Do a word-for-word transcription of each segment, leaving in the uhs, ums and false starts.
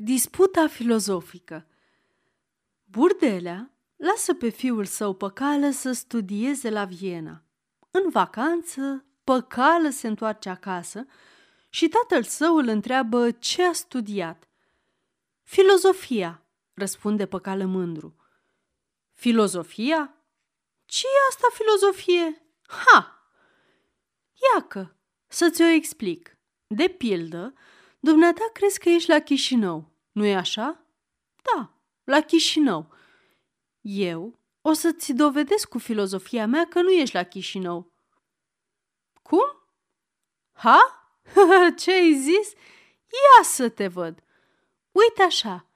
Disputa filozofică. Burdelea lasă pe fiul său Păcală să studieze la Viena. În vacanță, Păcală se întoarce acasă și tatăl său îl întreabă ce a studiat. Filozofia, răspunde Păcală mândru. Filozofia? Ce e asta filozofie? Ha! Iacă, să-ți o explic. De pildă, dumneata crezi că ești la Chișinău, nu-i așa? Da, la Chișinău. Eu o să-ți dovedesc cu filozofia mea că nu ești la Chișinău. Cum? Ha? Ce ai zis? Ia să te văd. Uite așa,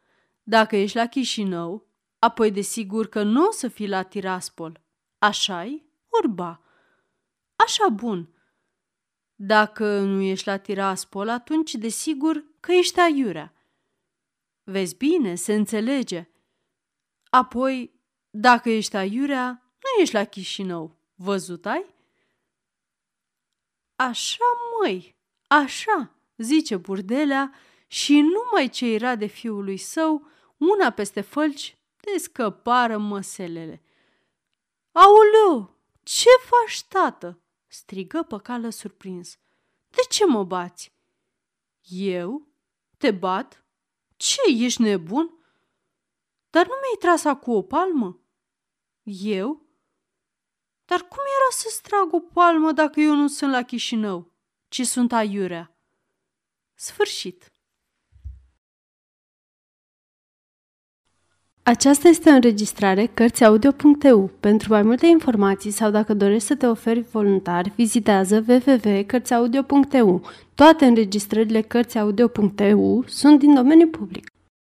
dacă ești la Chișinău, apoi desigur că nu o să fii la Tiraspol. Așa-i, urba. Așa bun. Dacă nu ești la Tiraspol, atunci desigur că ești aiurea. Vezi bine, se înțelege. Apoi, dacă ești aiurea, nu ești la Chișinău. Văzut ai? Așa, măi, așa, zice Burdelea și numai ce era de fiului său, una peste fălci, de scăpară măselele. Aoleu, ce faci, tată? Strigă Păcală surprins. De ce mă bați? Eu? Te bat? Ce, ești nebun? Dar nu mi-ai tras acum o palmă? Eu? Dar cum era să-ți trag o palmă dacă eu nu sunt la Chișinău, ci sunt aiurea? Sfârșit. Aceasta este o înregistrare cărți audio punct e u. Pentru mai multe informații sau dacă dorești să te oferi voluntar, vizitează w w w punct cărți audio punct e u. Toate înregistrările cărți audio punct e u sunt din domeniu public.